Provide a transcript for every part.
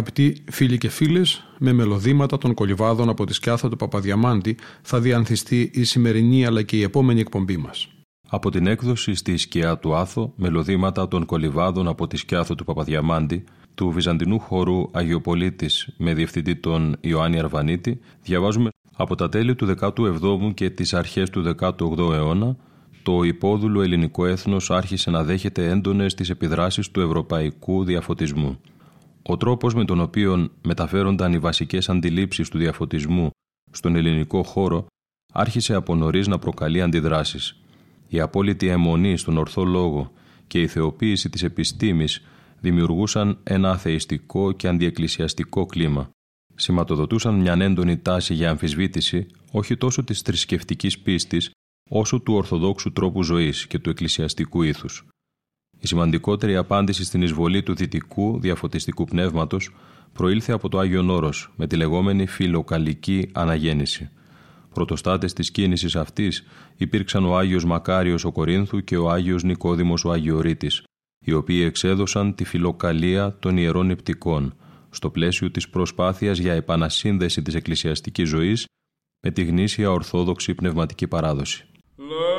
Αγαπητοί φίλοι και φίλες, με μελωδήματα των Κολυβάδων από τη Σκιάθο του Παπαδιαμάντη θα διανθιστεί η σημερινή αλλά και η επόμενη εκπομπή μας. Από την έκδοση στη Σκιά του Άθο, μελωδήματα των Κολυβάδων από τη Σκιάθο του Παπαδιαμάντη, του Βυζαντινού Χορού Αγιοπολίτης με διευθυντή τον Ιωάννη Αρβανίτη, διαβάζουμε από τα τέλη του 17ου και τις αρχές του 18ου αιώνα, το υπόδουλο ελληνικό έθνος άρχισε να δέχεται έντονες τις επιδράσεις του ευρωπαϊκού διαφωτισμού. Ο τρόπος με τον οποίο μεταφέρονταν οι βασικές αντιλήψεις του διαφωτισμού στον ελληνικό χώρο άρχισε από νωρίς να προκαλεί αντιδράσεις. Η απόλυτη αιμονή στον ορθό λόγο και η θεοποίηση της επιστήμης δημιουργούσαν ένα αθεϊστικό και αντιεκκλησιαστικό κλίμα. Σηματοδοτούσαν μια έντονη τάση για αμφισβήτηση όχι τόσο της θρησκευτικής πίστης όσο του ορθοδόξου τρόπου ζωής και του εκκλησιαστικού ήθους. Η σημαντικότερη απάντηση στην εισβολή του δυτικού διαφωτιστικού πνεύματος προήλθε από το Άγιον Όρος με τη λεγόμενη φιλοκαλική αναγέννηση. Πρωτοστάτες της κίνησης αυτής υπήρξαν ο Άγιος Μακάριος ο Κορίνθου και ο Άγιος Νικόδημος ο Αγιορείτης, οι οποίοι εξέδωσαν τη φιλοκαλία των ιερών υπτικών στο πλαίσιο της προσπάθειας για επανασύνδεση της εκκλησιαστικής ζωής με τη γνήσια ορθόδοξη πνευματική παράδοση. Oh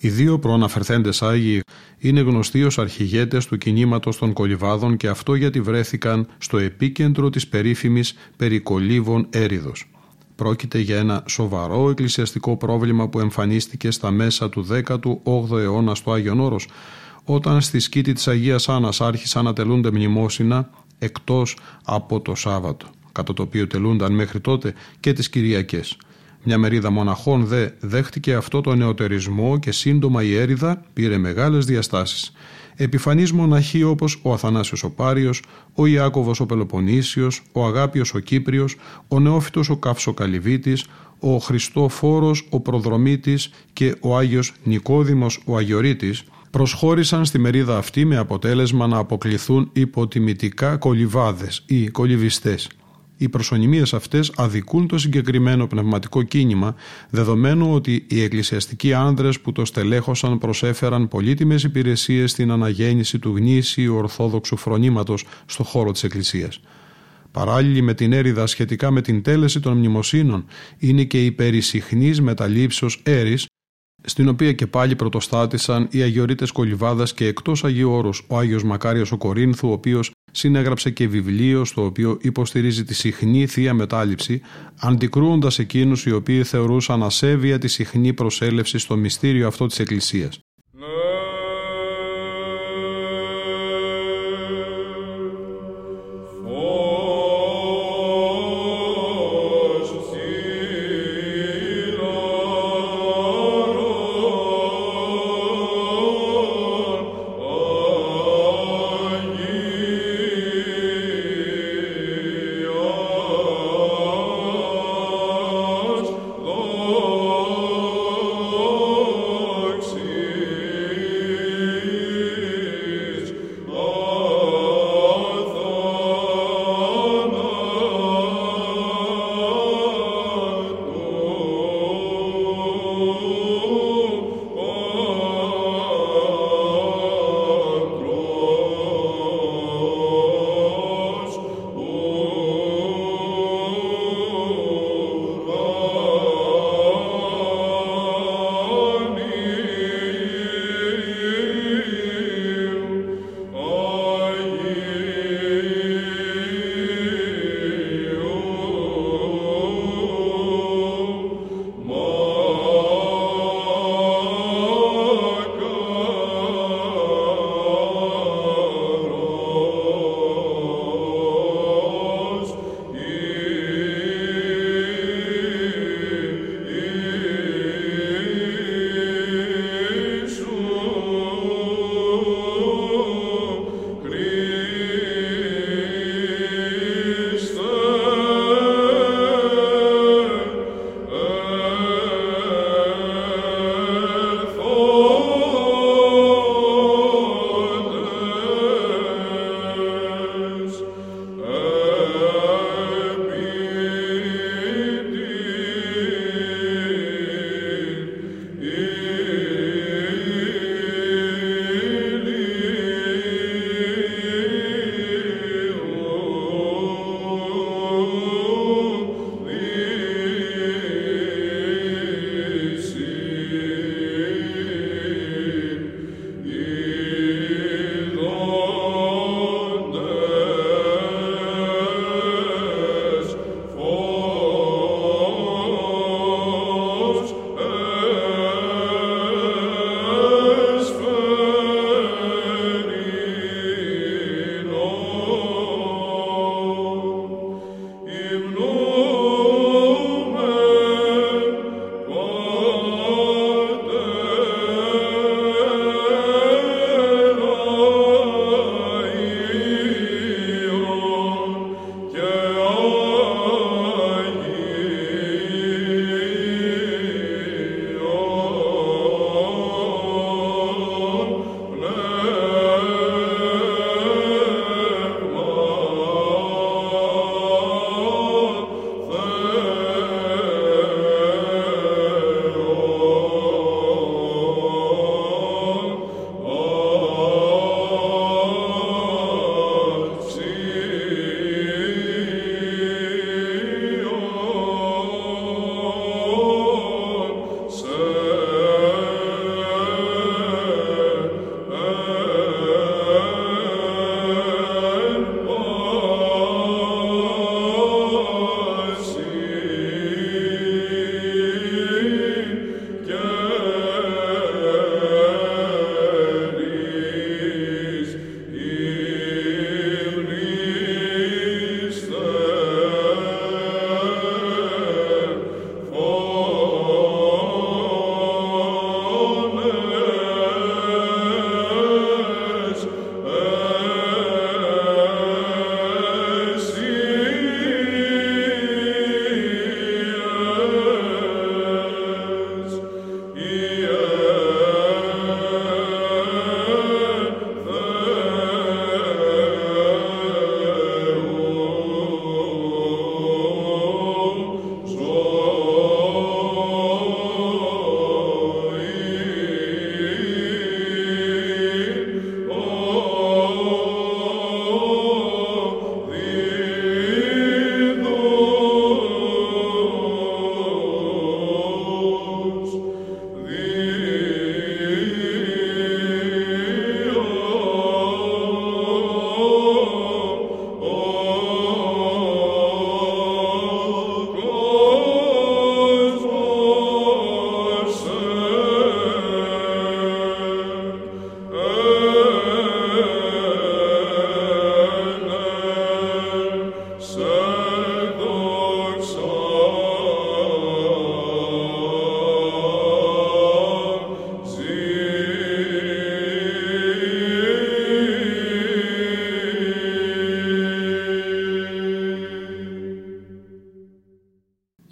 Οι δύο προαναφερθέντες Άγιοι είναι γνωστοί ως αρχηγέτες του κινήματος των Κολυβάδων και αυτό γιατί βρέθηκαν στο επίκεντρο της περίφημης Περικολύβων Έριδος. Πρόκειται για ένα σοβαρό εκκλησιαστικό πρόβλημα που εμφανίστηκε στα μέσα του 18ου αιώνα στο Άγιον Όρος, όταν στη σκήτη της Αγίας Άννας άρχισαν να τελούνται μνημόσυνα εκτός από το Σάββατο, κατά το οποίο τελούνταν μέχρι τότε και τις Κυριακές. Μια μερίδα μοναχών δε δέχτηκε αυτό τον νεοτερισμό και σύντομα η έριδα πήρε μεγάλες διαστάσεις. Επιφανείς μοναχοί όπως ο Αθανάσιος ο Πάριος, ο Ιάκωβος ο Πελοποννήσιος, ο Αγάπιος ο Κύπριος, ο Νεόφυτος ο Καυσοκαλυβίτης, ο Χριστόφορος ο Προδρομίτης και ο Άγιος Νικόδημος ο Αγιορείτης προσχώρησαν στη μερίδα αυτή με αποτέλεσμα να αποκληθούν υποτιμητικά κολυβάδες ή κολυβιστές. Οι προσωνυμίες αυτές αδικούν το συγκεκριμένο πνευματικό κίνημα, δεδομένου ότι οι εκκλησιαστικοί άνδρες που το στελέχωσαν προσέφεραν πολύτιμες υπηρεσίες στην αναγέννηση του γνήσιου ορθόδοξου φρονήματος στον χώρο της Εκκλησίας. Παράλληλη με την έριδα σχετικά με την τέλεση των μνημοσύνων είναι και η περισυχνής μεταλήψεως έρης, στην οποία και πάλι πρωτοστάτησαν οι Αγιορείτες Κολυβάδας και εκτός Αγίου Όρους ο Άγιος Μακάριος ο Κορίνθου, ο οποίος συνέγραψε και βιβλίο στο οποίο υποστηρίζει τη συχνή θεία μετάληψη, αντικρούοντας εκείνους οι οποίοι θεωρούσαν ασέβεια τη συχνή προσέλευση στο μυστήριο αυτό της Εκκλησίας.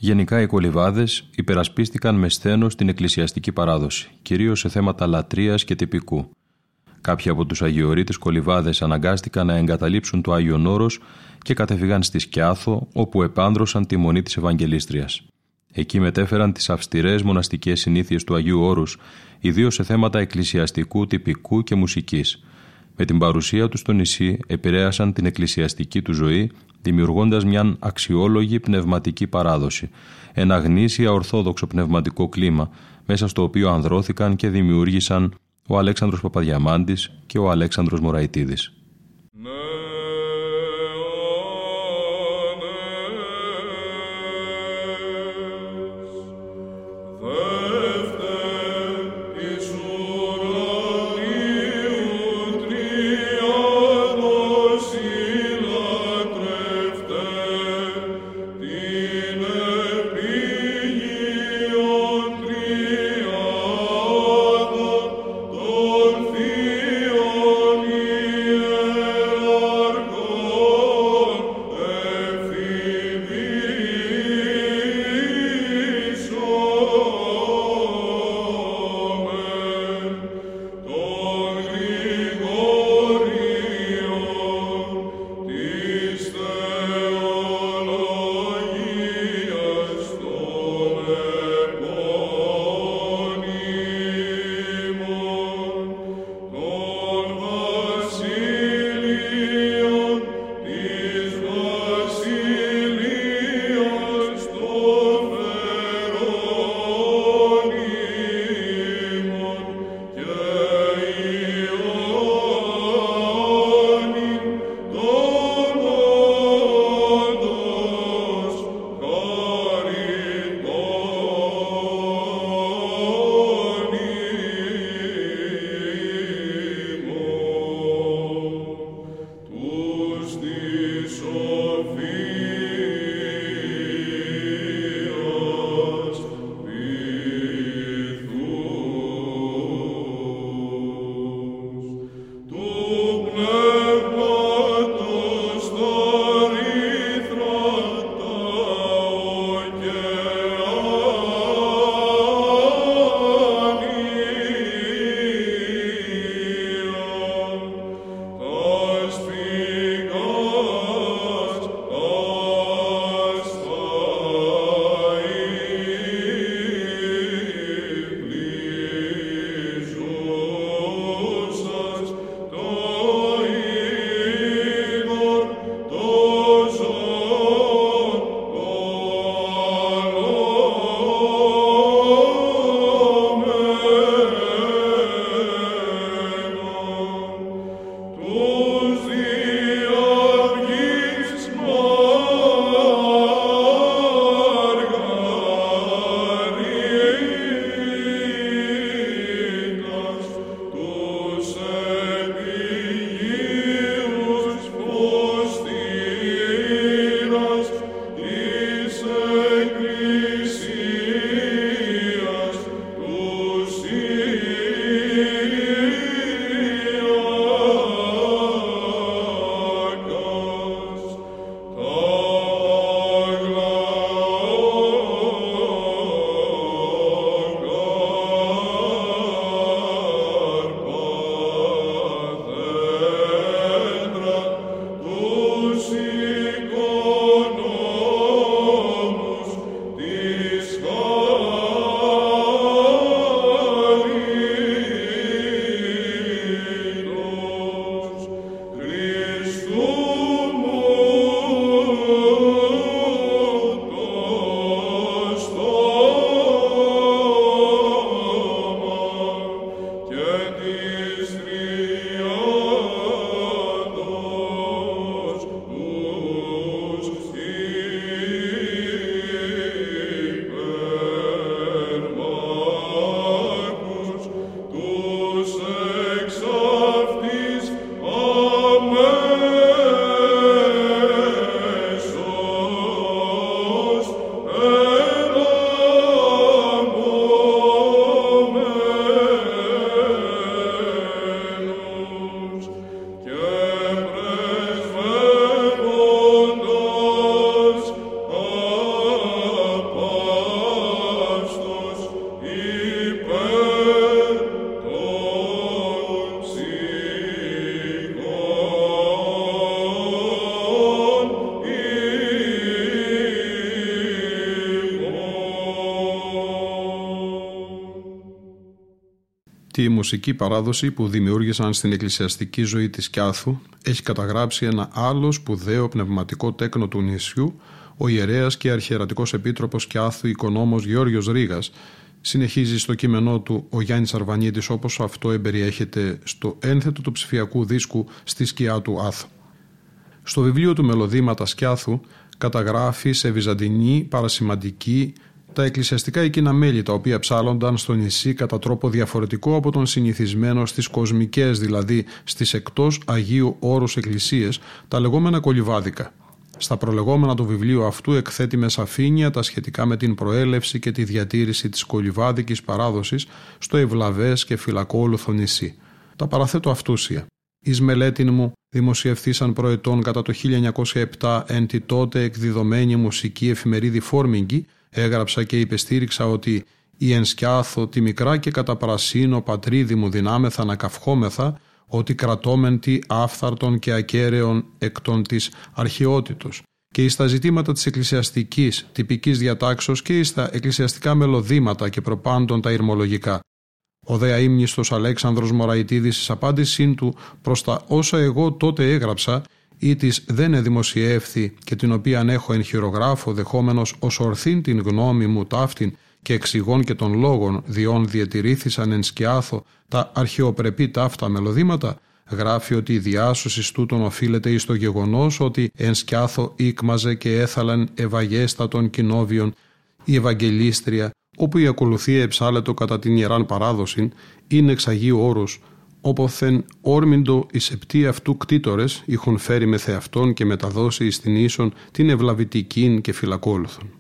Γενικά οι Κολυβάδες υπερασπίστηκαν με σθένος την εκκλησιαστική παράδοση, κυρίως σε θέματα λατρείας και τυπικού. Κάποιοι από τους Αγιορείτες Κολυβάδες αναγκάστηκαν να εγκαταλείψουν το Άγιον Όρος και κατεφυγαν στη Σκιάθο, όπου επάνδρωσαν τη μονή της Ευαγγελίστριας. Εκεί μετέφεραν τις αυστηρές μοναστικές συνήθειες του Αγίου Όρους, ιδίως σε θέματα εκκλησιαστικού, τυπικού και μουσικής. Με την παρουσία τους στο νησί επηρέασαν την εκκλησιαστική του ζωή, δημιουργώντας μια αξιόλογη πνευματική παράδοση, ένα γνήσια ορθόδοξο πνευματικό κλίμα, μέσα στο οποίο ανδρώθηκαν και δημιούργησαν ο Αλέξανδρος Παπαδιαμάντης και ο Αλέξανδρος Μωραϊτίδης. Τη μουσική παράδοση που δημιούργησαν στην εκκλησιαστική ζωή της Σκιάθου έχει καταγράψει ένα άλλο σπουδαίο πνευματικό τέκνο του νησιού, ο ιερέας και αρχιερατικός επίτροπος Σκιάθου οικονόμος Γεώργιος Ρήγας. Συνεχίζει στο κείμενό του ο Ιωάννης Αρβανίτης, όπως αυτό εμπεριέχεται στο ένθετο του ψηφιακού δίσκου στη σκιά του Άθου. Στο βιβλίο του «Μελωδήματα Σκιάθου» καταγράφει σε βυζαντινή παρασημαντική τα εκκλησιαστικά εκείνα μέλη τα οποία ψάλλονταν στο νησί κατά τρόπο διαφορετικό από τον συνηθισμένο στις κοσμικές, δηλαδή στις εκτός Αγίου Όρους εκκλησίες, τα λεγόμενα κολυβάδικα. Στα προλεγόμενα του βιβλίου αυτού εκθέτει με σαφήνεια τα σχετικά με την προέλευση και τη διατήρηση της κολυβάδικης παράδοσης στο ευλαβές και φυλακόλουθο νησί. Τα παραθέτω αυτούσια. Εις μελέτην μου δημοσιευθήσαν προετών κατά το 1907 εν τη τότε εκδιδομένη μουσική εφημερίδη Φόρμιγκη, έγραψα και υπεστήριξα ότι «Η εν Σκιάθω τη μικρά και κατά πρασίνο πατρίδη μου δυνάμεθα να καυχόμεθα, ότι κρατώμεν τη άφθαρτον και ακέραιον εκ των της αρχαιότητος, και εις τα ζητήματα της εκκλησιαστικής τυπικής διατάξεως και εις τα εκκλησιαστικά μελωδήματα και προπάντων τα ηρμολογικά». Ο δε αείμνηστος Αλέξανδρος Μωραϊτίδης εις απάντησή του προς τα όσα εγώ τότε έγραψα ή της δεν εδημοσιεύθη και την οποίαν έχω εν χειρογράφω δεχόμενος ως ορθήν την γνώμη μου ταύτην και εξηγών και των λόγων διών διατηρήθησαν εν Σκιάθω τα αρχαιοπρεπή ταύτα μελωδήματα, γράφει ότι η διάσωση τούτων οφείλεται εις το γεγονός ότι εν Σκιάθω ήκμαζε και έθαλαν ευαγέστατων κοινόβιων η Ευαγγελίστρια, όπου η ακολουθία εψάλετο κατά την ιεράν παράδοσιν, είναι εξ Αγίου Όρους, όποθεν όρμιντο εις επτή αυτού κτήτορες είχουν φέρει με θεαυτόν και μεταδώσει εις την ίσον την ευλαβητικήν και φυλακόλουθον.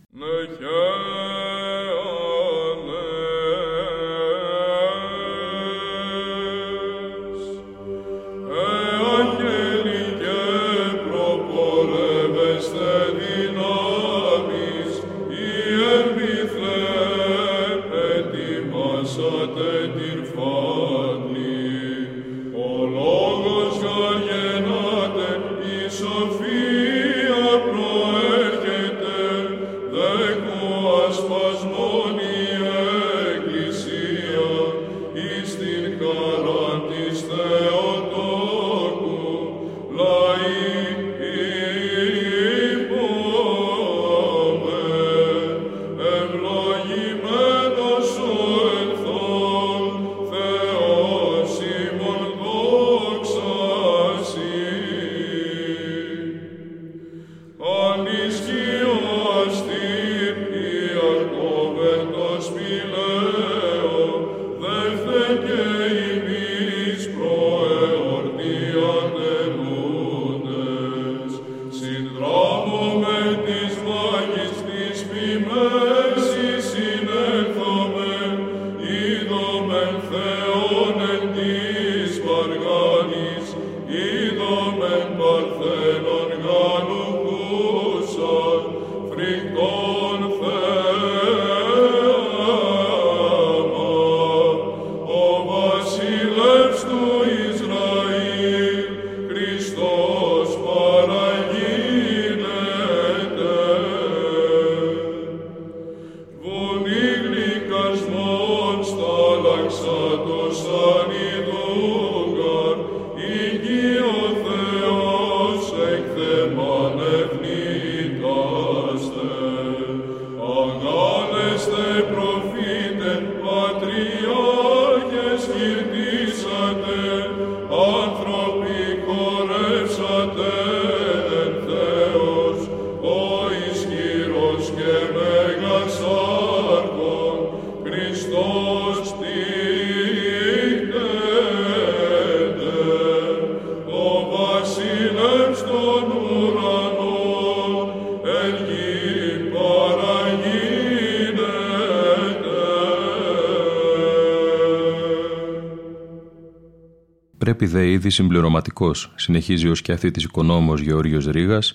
Πρέπει δε ήδη συμπληρωματικός, συνεχίζει ο σκιαθήτης οικονόμος Γεώργιος Ρήγας,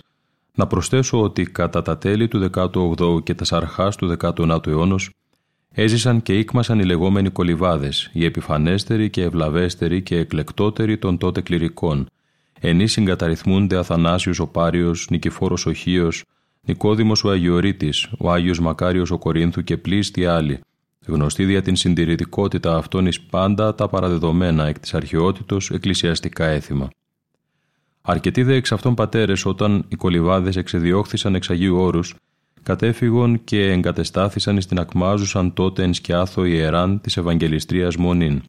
να προσθέσω ότι κατά τα τέλη του 18ου και τα αρχάς του 19ου αιώνος έζησαν και ήκμασαν οι λεγόμενοι κολυβάδες, οι επιφανέστεροι και ευλαβέστεροι και εκλεκτότεροι των τότε κληρικών, ενή συγκαταριθμούνται Αθανάσιος ο Πάριος, Νικηφόρος ο Χίος, Νικόδημος ο Αγιορείτης, ο Άγιος Μακάριος ο Κορίνθου και πλείστοι άλλοι, γνωστή δια την συντηρητικότητα αυτών εις πάντα τα παραδεδομένα εκ της αρχαιότητος εκκλησιαστικά έθιμα. Αρκετοί δε εξ αυτών πατέρες, όταν οι Κολυβάδες εξεδιώχθησαν εξ Αγίου Όρους, κατέφυγον και εγκατεστάθησαν εις την ακμάζουσαν τότε εν Σκιάθο ιεράν της Ευαγγελιστρίας Μονήν.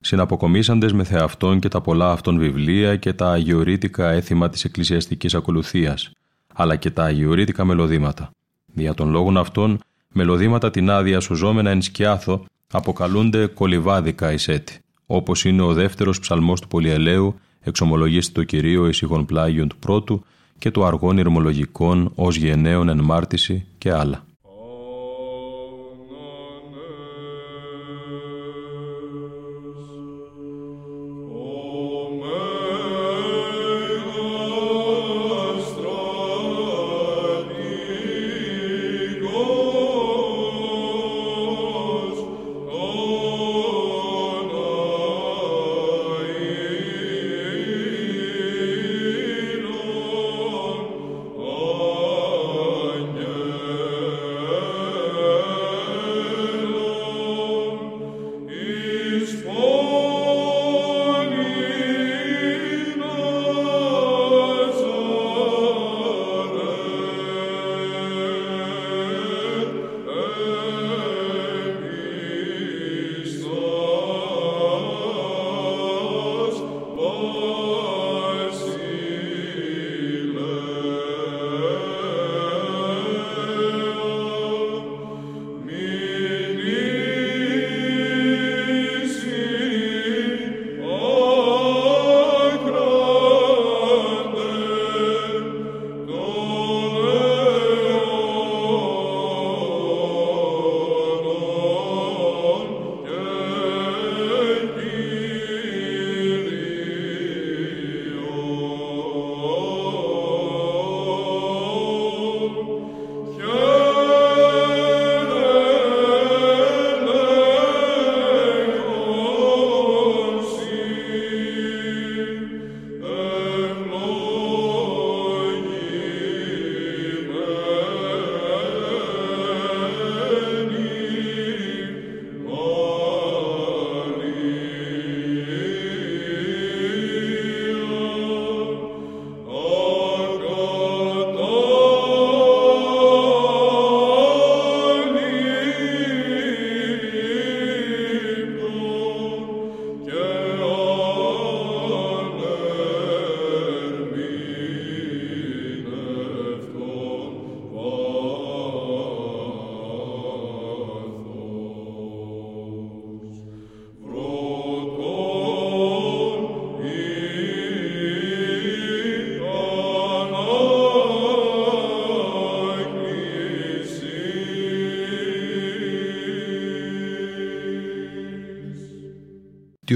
Συναποκομίσαντες με θεαυτόν και τα πολλά αυτών βιβλία και τα αγιορείτικα έθιμα της εκκλησιαστικής ακολουθίας, αλλά και τα αγιορείτικα μελωδήματα. Δια των λόγων αυτών, μελωδήματα την άδεια σωζόμενα εν Σκιάθο αποκαλούνται κολυβάδικα εις έτη, όπως είναι ο δεύτερος ψαλμός του Πολυελαίου, εξομολογήστη το Κυρίο εις ηγον πλάγιον του πρώτου και του αργών ηρμολογικών ως γενναίων εν μάρτηση και άλλα.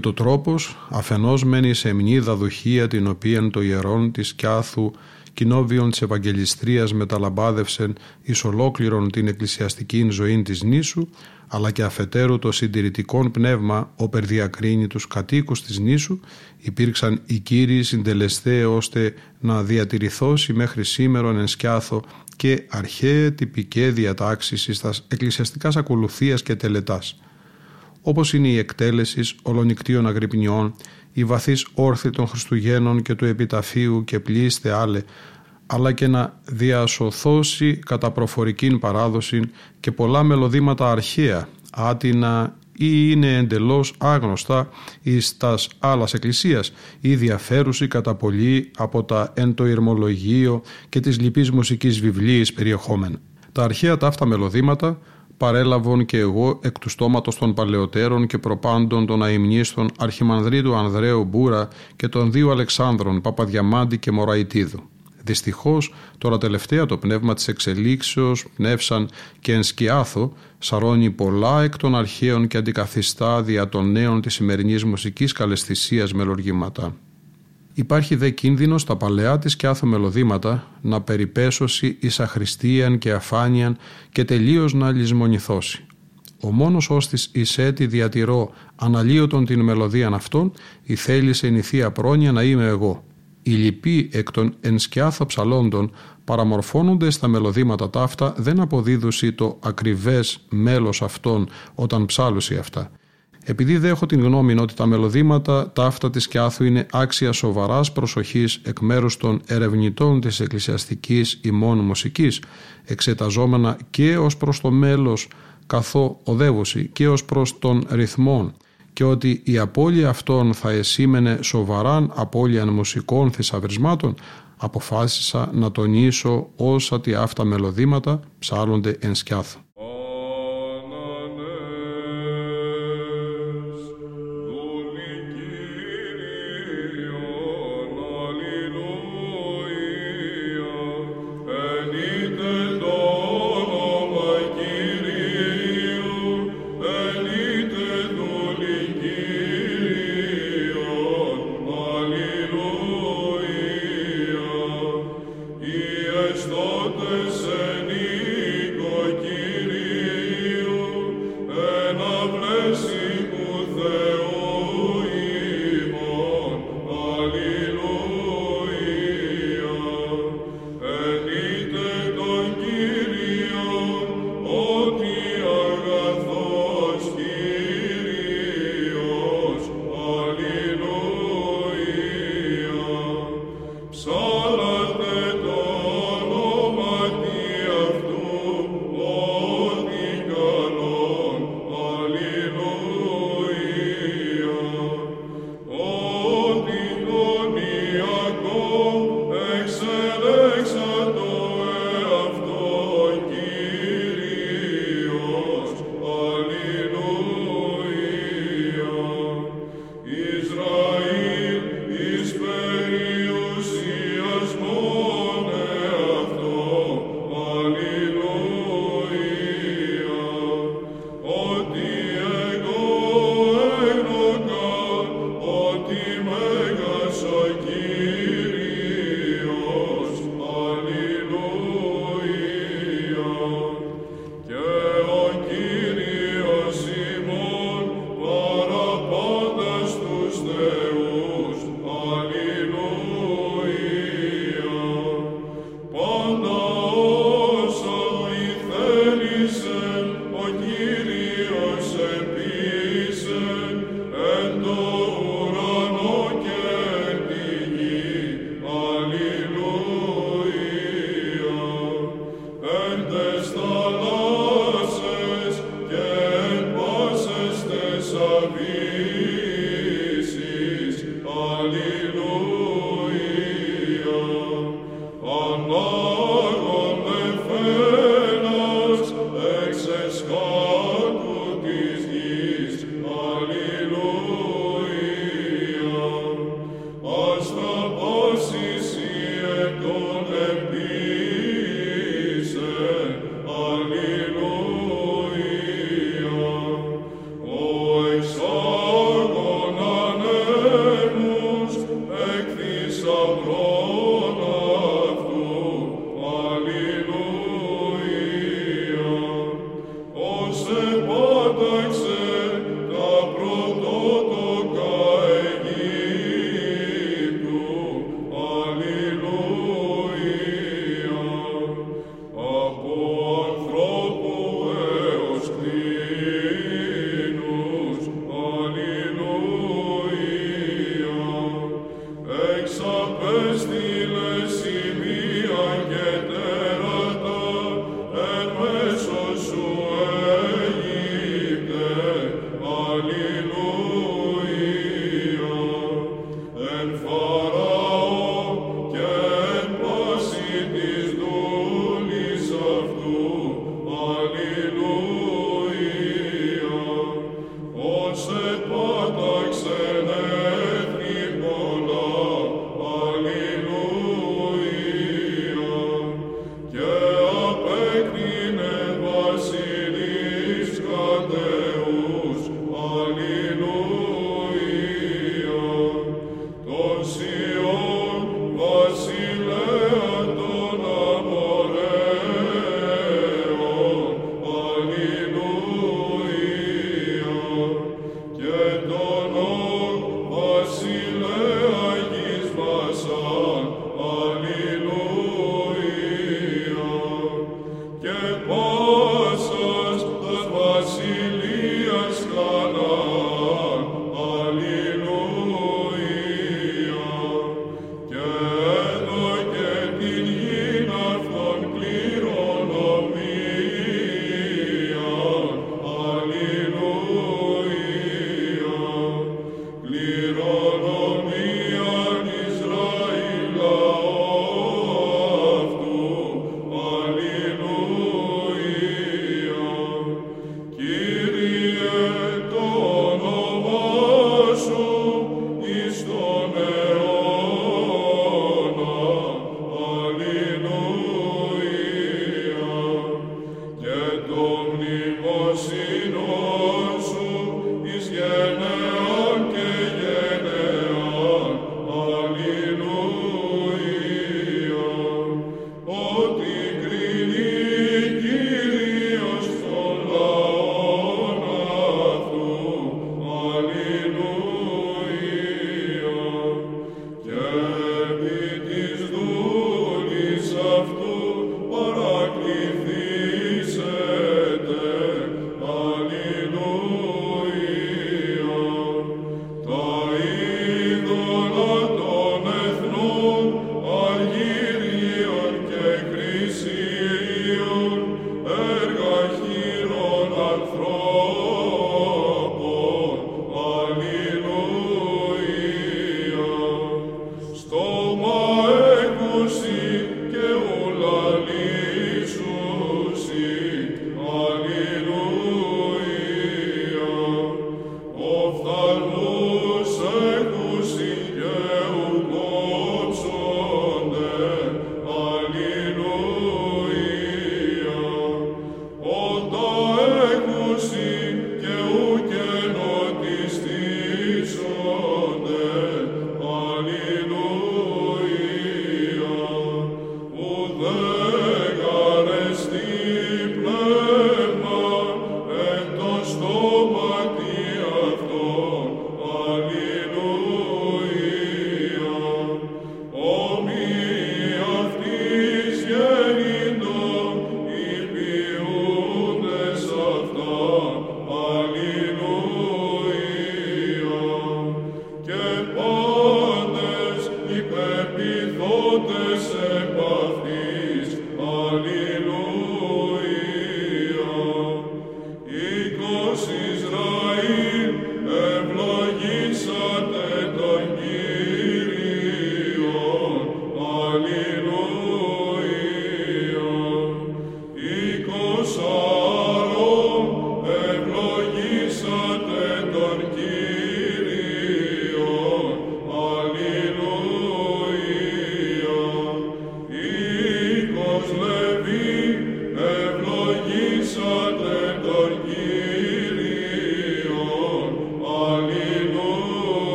Το τρόπος αφενός μένει σε μνίδα δοχεία την οποίαν το ιερόν της Σκιάθου κοινόβιον της Ευαγγελιστρίας μεταλαμπάδευσεν εις ολόκληρον την εκκλησιαστικήν ζωήν της νήσου, αλλά και αφετέρου το συντηρητικόν πνεύμα οπερδιακρίνει τους κατοίκους της νήσου, υπήρξαν οι κύριοι συντελεστέ ώστε να διατηρηθώσει μέχρι σήμερον εν Σκιάθο και αρχαίε τυπικέ διατάξεις εις τας εκκλησιαστικάς ακολουθίας και τελετάς, όπως είναι η εκτέλεση ολονικτίων αγρυπνιών, η βαθύς όρθη των Χριστουγέννων και του Επιταφείου και πλήστε άλλε, αλλά και να διασωθώσει κατά προφορικήν παράδοση και πολλά μελωδήματα αρχαία, άτινα ή είναι εντελώς άγνωστα εις τας άλλας εκκλησίας, ή διαφέρουση κατά πολύ από τα εν το ηρμολογείο και της λοιπής μουσικής βιβλίης περιεχόμενα. Τα αρχαία ταύτα μελωδήματα παρέλαβον και εγώ εκ του στόματος των παλαιότερων και προπάντων των αημνίστων αρχιμανδρίτου Ανδρέου Μπούρα και των δύο Αλεξάνδρων Παπαδιαμάντη και Μωραϊτίδου. Δυστυχώς, τώρα τελευταία το πνεύμα της εξελίξεως πνεύσαν και εν Σκιάθο σαρώνει πολλά εκ των αρχαίων και αντικαθιστά δια των νέων της σημερινής μουσικής καλεσθησίας μελουργήματα. Υπάρχει δε κίνδυνος τα παλαιά της Σκιάθου μελωδήματα να περιπέσωσει εις αχριστίαν και αφάνιαν και τελείως να λησμονηθώσει. Ο μόνος ώστις εις έτη διατηρώ αναλύωτον την μελωδίαν αυτών, η θέλησε εν ηθία πρόνοια να είμαι εγώ. Οι λοιποί εκ των εν Σκιάθο ψαλόντων παραμορφώνονται στα μελωδήματα ταύτα, δεν αποδίδουσι το ακριβές μέλος αυτών όταν ψάλουσι αυτά. Επειδή δέχω την γνώμη ότι τα μελωδήματα ταύτα της Σκιάθου είναι άξια σοβαράς προσοχής εκ μέρους των ερευνητών της εκκλησιαστικής ημών μουσικής, εξεταζόμενα και ως προς το μέλος καθό οδεύουσι και ως προς τον ρυθμόν, και ότι η απώλεια αυτών θα εσήμενε σοβαράν απώλειαν μουσικών θησαυρισμάτων, αποφάσισα να τονίσω όσα τι αυτά μελωδήματα ψάλλονται εν Σκιάθο. Salve te,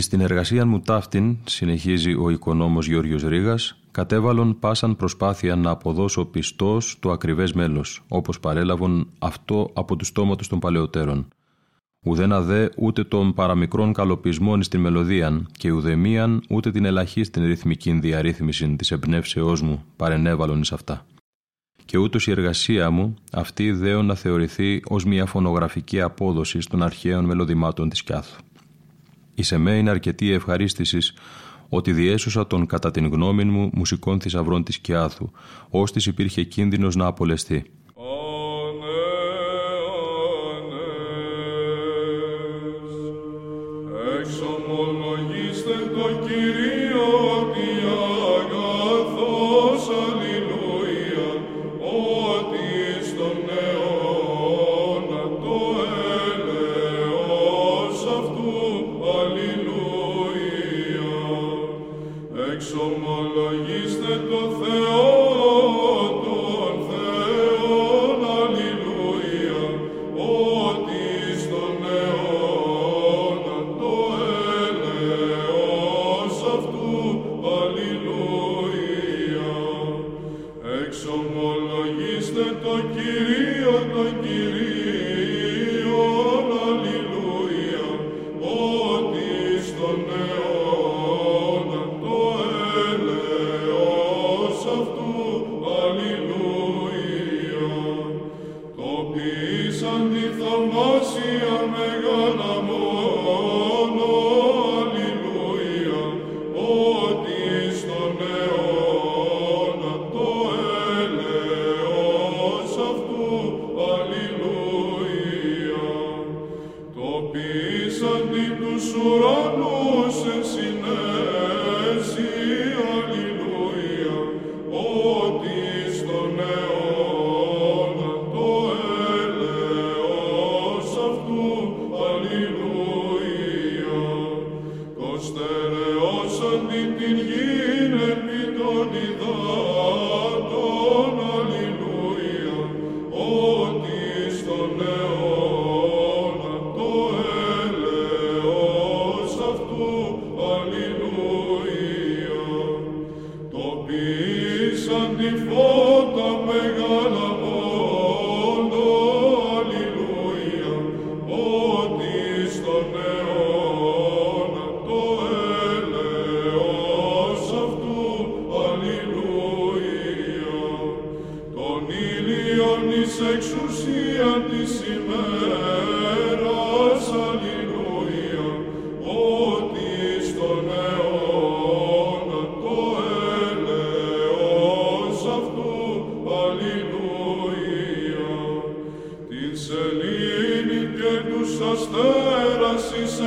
Στην εργασία μου ταύτην, συνεχίζει ο οικονόμος Γεώργιος Ρήγας, κατέβαλον πάσαν προσπάθεια να αποδώσω πιστός το ακριβές μέλος, όπως παρέλαβον αυτό από του στόματος των παλαιότερων. Ουδένα δε ούτε των παραμικρών καλοπισμών στην μελωδίαν και ουδεμίαν ούτε την ελαχίστην ρυθμικήν διαρρύθμισιν της εμπνεύσεώς μου παρενέβαλον εις αυτά. Και ούτως η εργασία μου αυτή δέον να θεωρηθεί ως μια φωνογραφική απόδοση των αρχαίων μελωδημάτων της Σκιάθου. Εις εμέ είναι αρκετή ευχαρίστησης ότι διέσωσα τον κατά την γνώμη μου μουσικών θησαυρών της Σκιάθου, ώστις υπήρχε κίνδυνος να απολεστεί.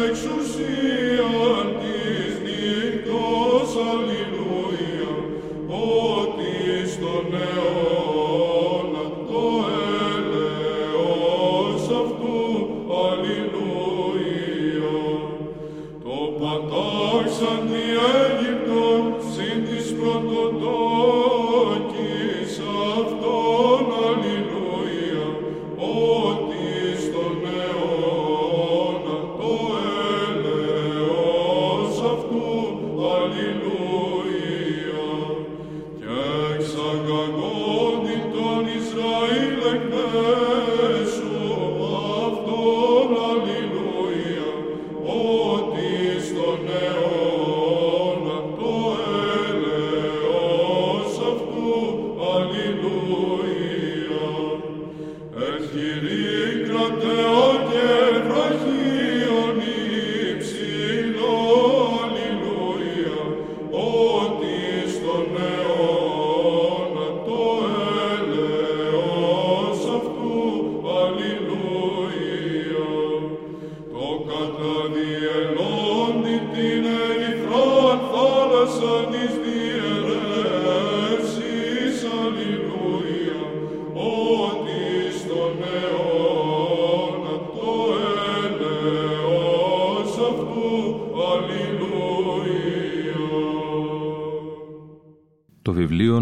Εξουσίαν της νύκτος, αλληλούια.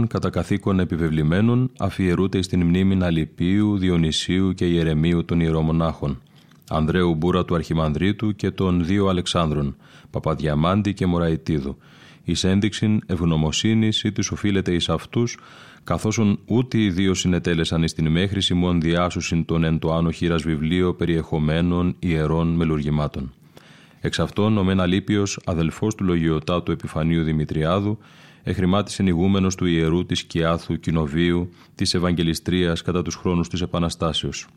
Κατά καθήκον επιβεβλημένων αφιερούνται στην μνήμη Αλυπίου, Διονυσίου και Ιερεμίου των Ιερομονάχων, Ανδρέου Μπούρα του Αρχιμανδρίτου και των δύο Αλεξάνδρων, Παπαδιαμάντη και Μωραϊτίδου, εις ένδειξην ευγνωμοσύνης ή της οφείλεται εις αυτούς, καθώς ούτε οι δύο συνετέλεσαν εις την μέχρι σημών διάσωσιν των εν το άνω χείρας βιβλίο περιεχομένων ιερών μελουργημάτων. Εξ αυτών ο μεν Αλύπιος, αδελφός του λογιωτάτου Επιφανίου Δημητριάδου, εχρημάτισεν ηγούμενος του ιερού της Σκιάθου Κοινοβίου της Ευαγγελιστρίας κατά τους χρόνους της Επαναστάσεως.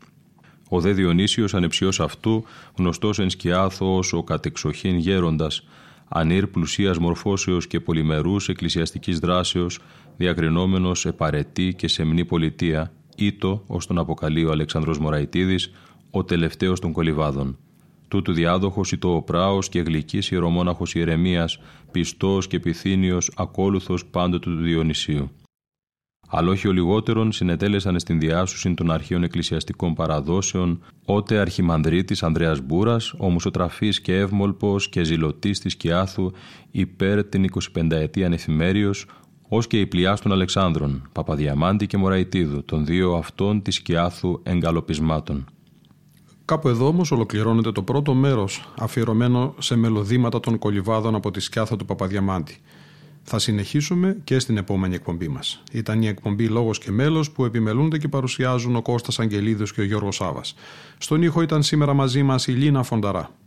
Ο δε Διονύσιος ανεψιός αυτού, γνωστός εν Σκιάθο ως ο κατεξοχήν γέροντας, ανήρ πλουσίας μορφώσεως και πολυμερούς εκκλησιαστικής δράσεως, διακρινόμενος επαρετή και σεμνή πολιτεία, ήτο, ως τον αποκαλεί ο Αλέξανδρος Μωραϊτίδης, ο τελευταίος των Κολυβάδων. Τούτου διάδοχος ήτο ο πράος και γλυκής ιερομόναχος Ιερεμίας, πιστός και πυθύνιος, ακόλουθος πάντοτε του Διονυσίου. Αλόχιο λιγότερον συνετέλεσαν στην διάσωση των αρχαίων εκκλησιαστικών παραδόσεων, ότε αρχιμανδρίτης Ανδρέας Μπούρας, ο μουσοτραφής και εύμολπος και ζηλωτής της Σκιάθου υπέρ την 25ετία Εφημέριος, ως και η πλειάς των Αλεξάνδρων, Παπαδιαμάντη και Μωραϊτίδου, των δύο αυτών της Σκιάθου εγκαλοπισμάτων. Κάπου εδώ όμως ολοκληρώνεται το πρώτο μέρος αφιερωμένο σε μελωδήματα των Κολυβάδων από τη Σκιάθο του Παπαδιαμάντη. Θα συνεχίσουμε και στην επόμενη εκπομπή μας. Ήταν η εκπομπή Λόγος και Μέλος που επιμελούνται και παρουσιάζουν ο Κώστας Αγγελίδης και ο Γιώργος Σάββας. Στον ήχο ήταν σήμερα μαζί μας η Λίνα Φονταρά.